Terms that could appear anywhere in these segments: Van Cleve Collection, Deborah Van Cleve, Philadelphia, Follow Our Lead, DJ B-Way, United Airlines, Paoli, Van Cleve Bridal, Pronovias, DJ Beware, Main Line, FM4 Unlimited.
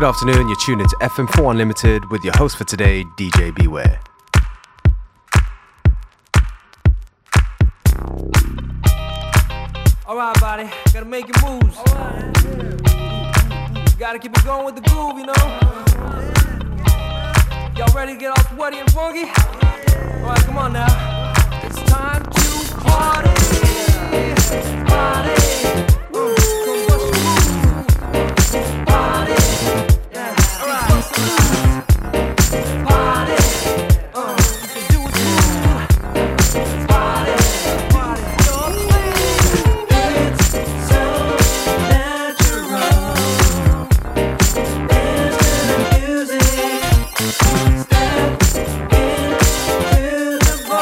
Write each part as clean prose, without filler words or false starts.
Good afternoon, you're tuned into FM4 Unlimited with your host for today, DJ Beware. Alright, buddy, gotta make your moves. You gotta keep it going with the groove, you know. Y'all ready to get all sweaty and funky? Alright, come on now. It's time to party. Party. Feel the vibe.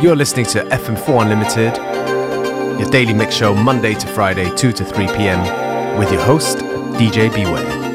You're listening to FM4 Unlimited, your daily mix show Monday to Friday, 2 to 3 p.m. with your host, DJ B-Way.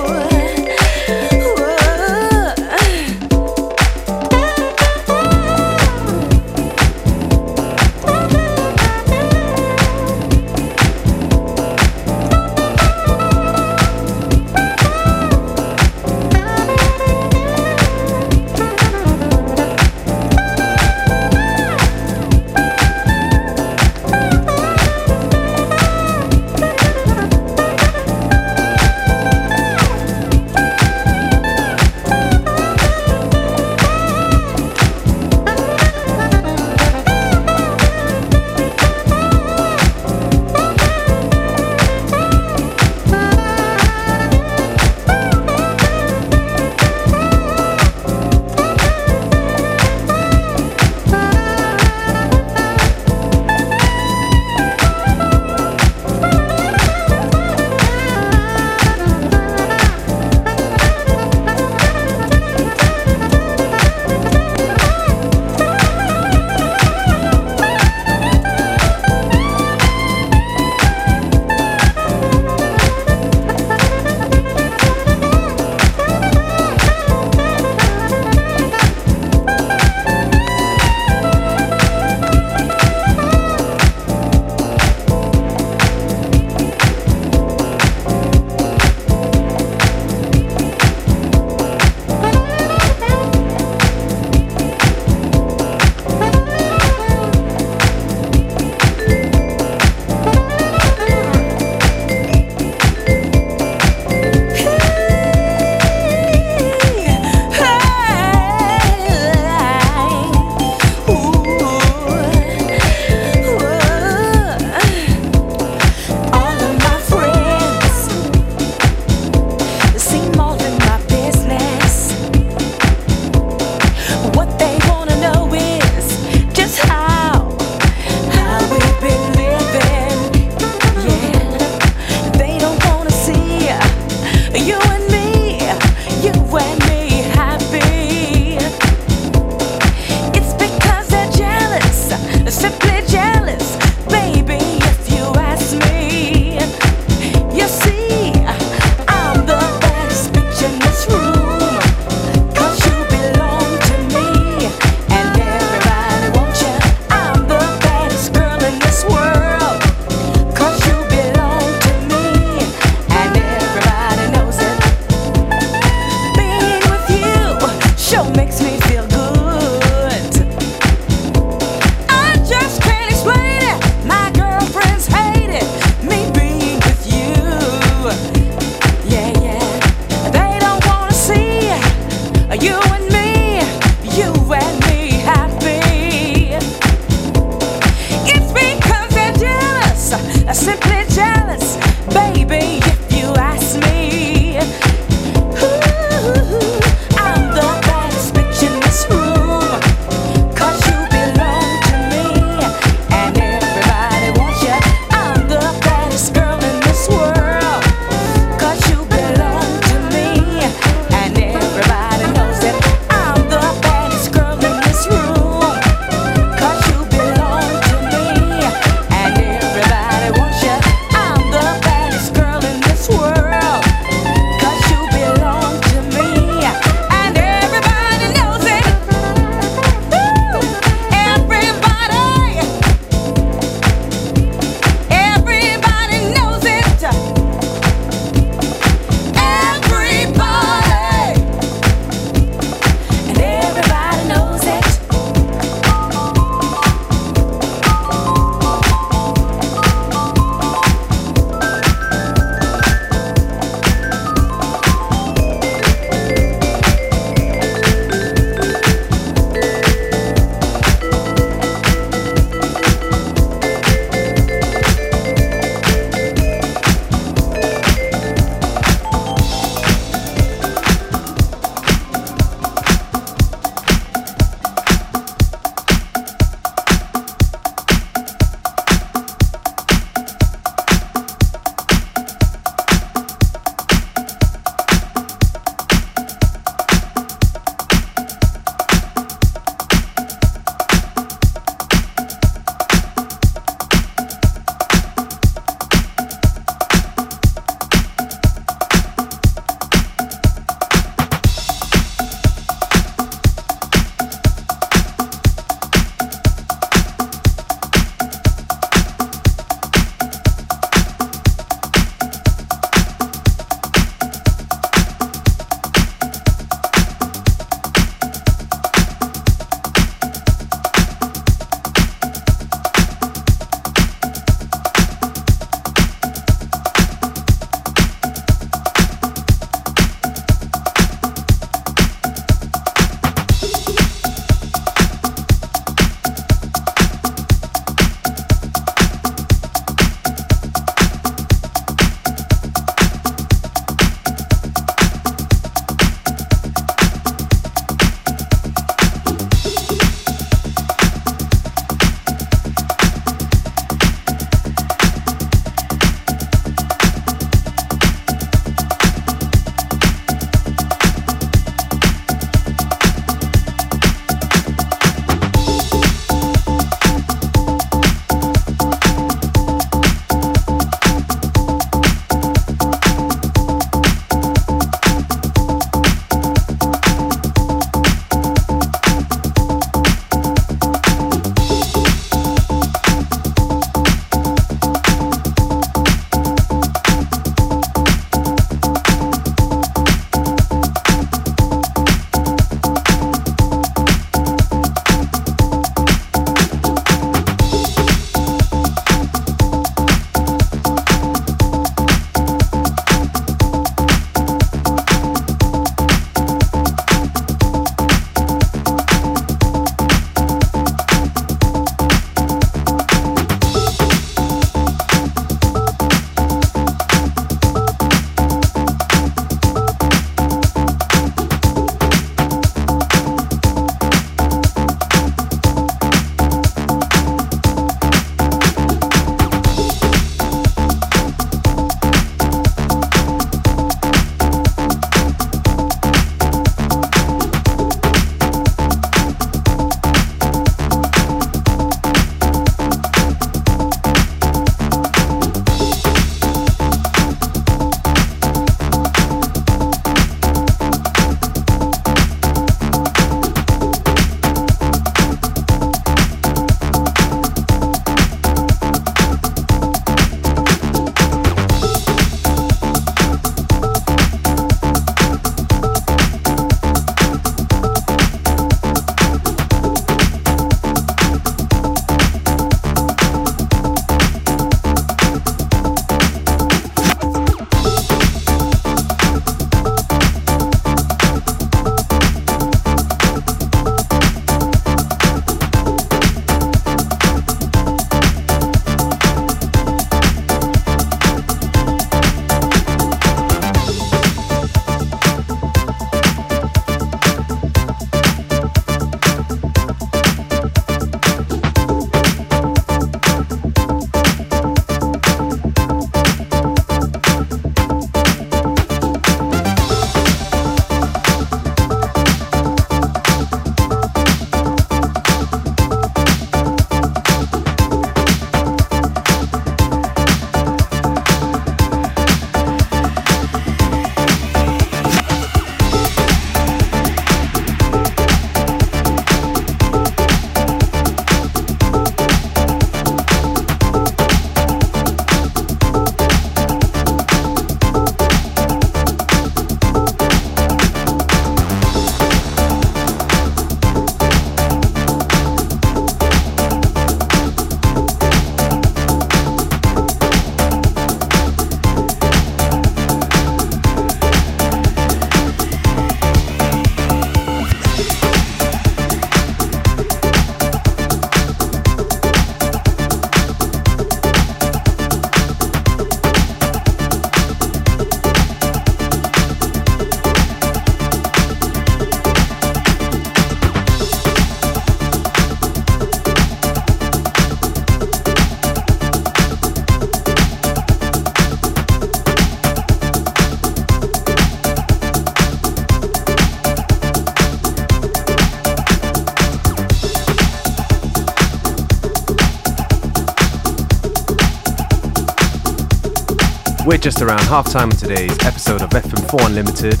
We're just around half-time of today's episode of FM4 Unlimited.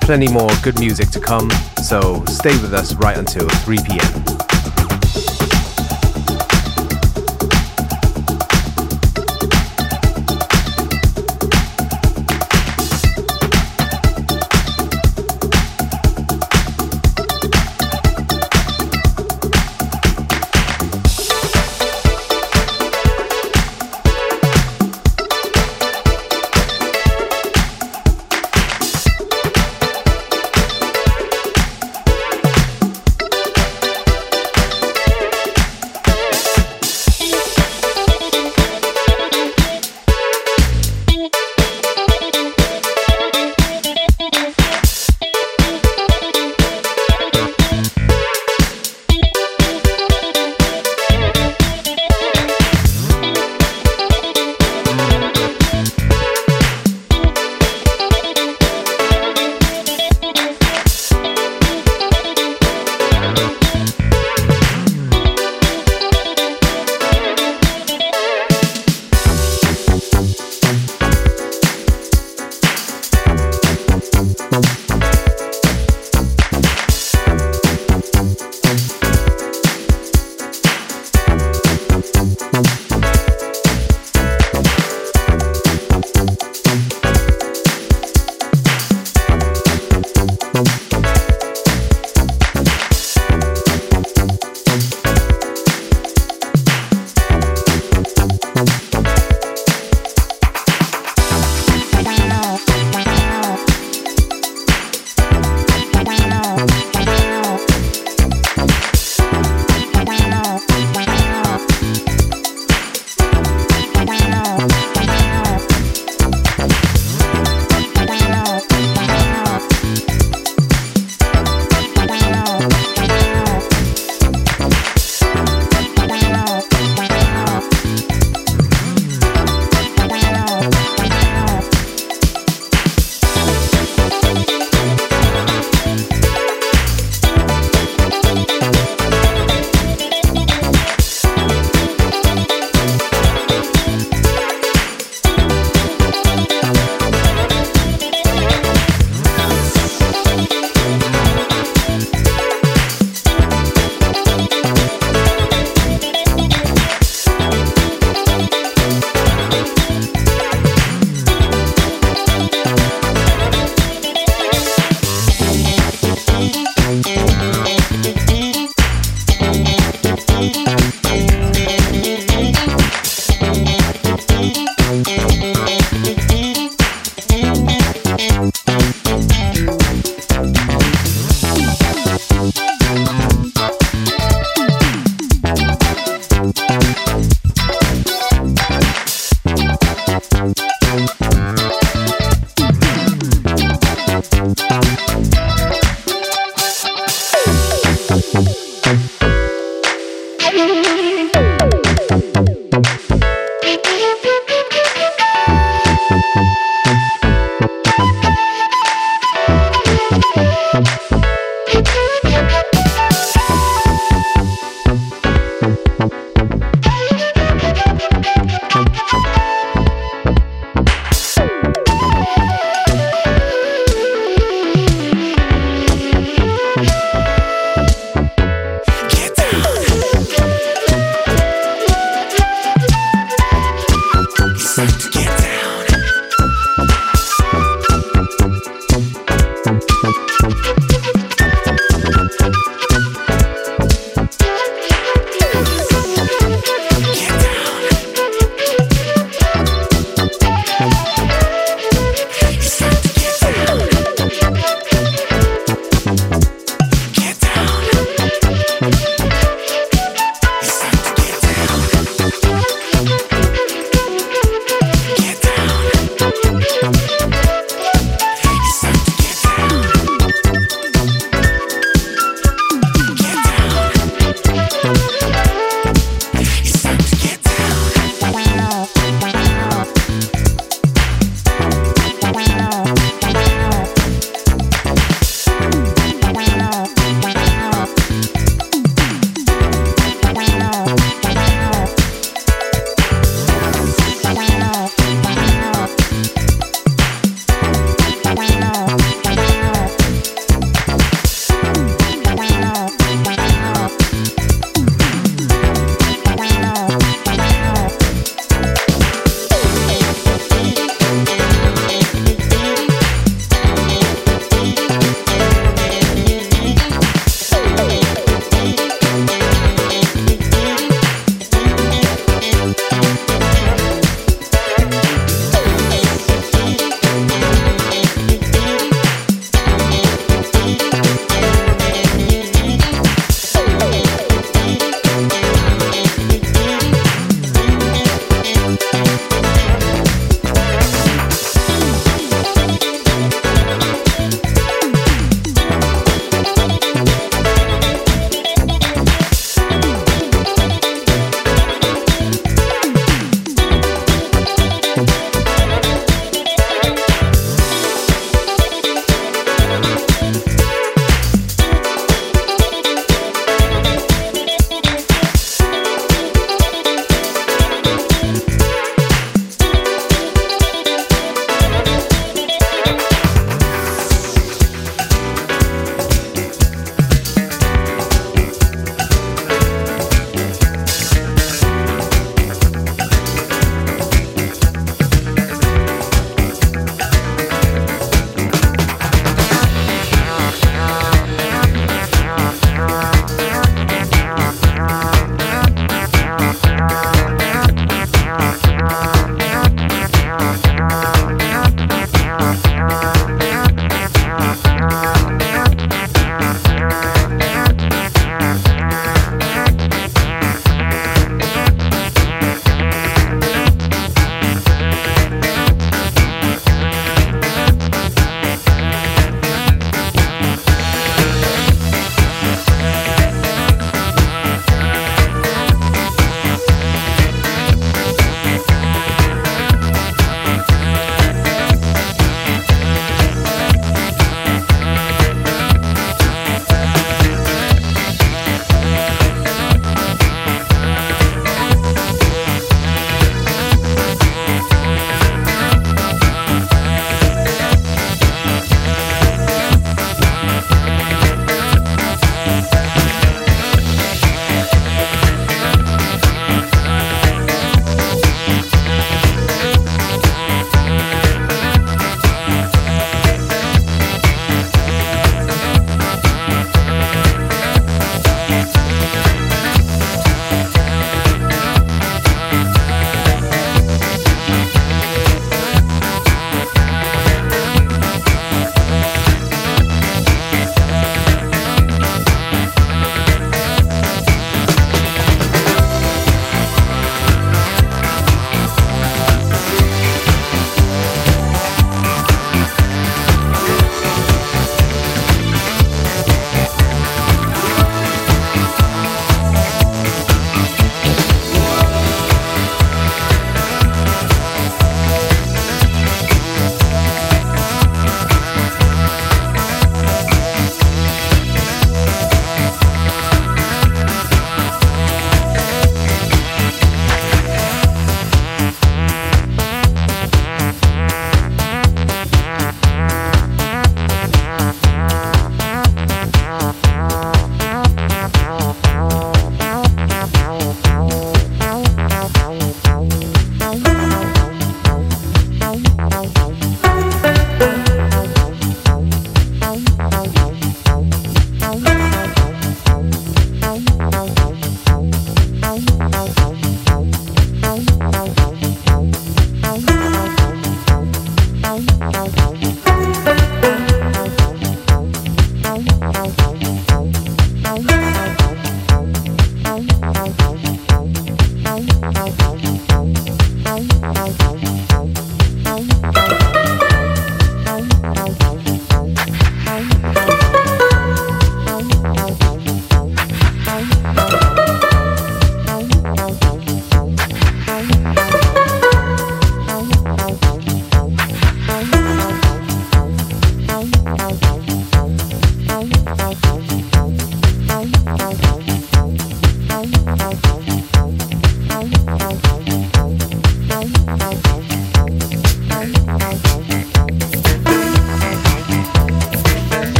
Plenty more good music to come, so stay with us right until 3 p.m.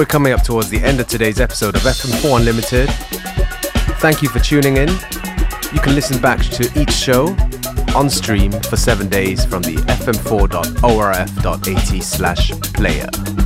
We're coming up towards the end of today's episode of FM4 Unlimited. Thank you for tuning in. You can listen back to each show on stream for 7 days from the fm4.orf.at/player.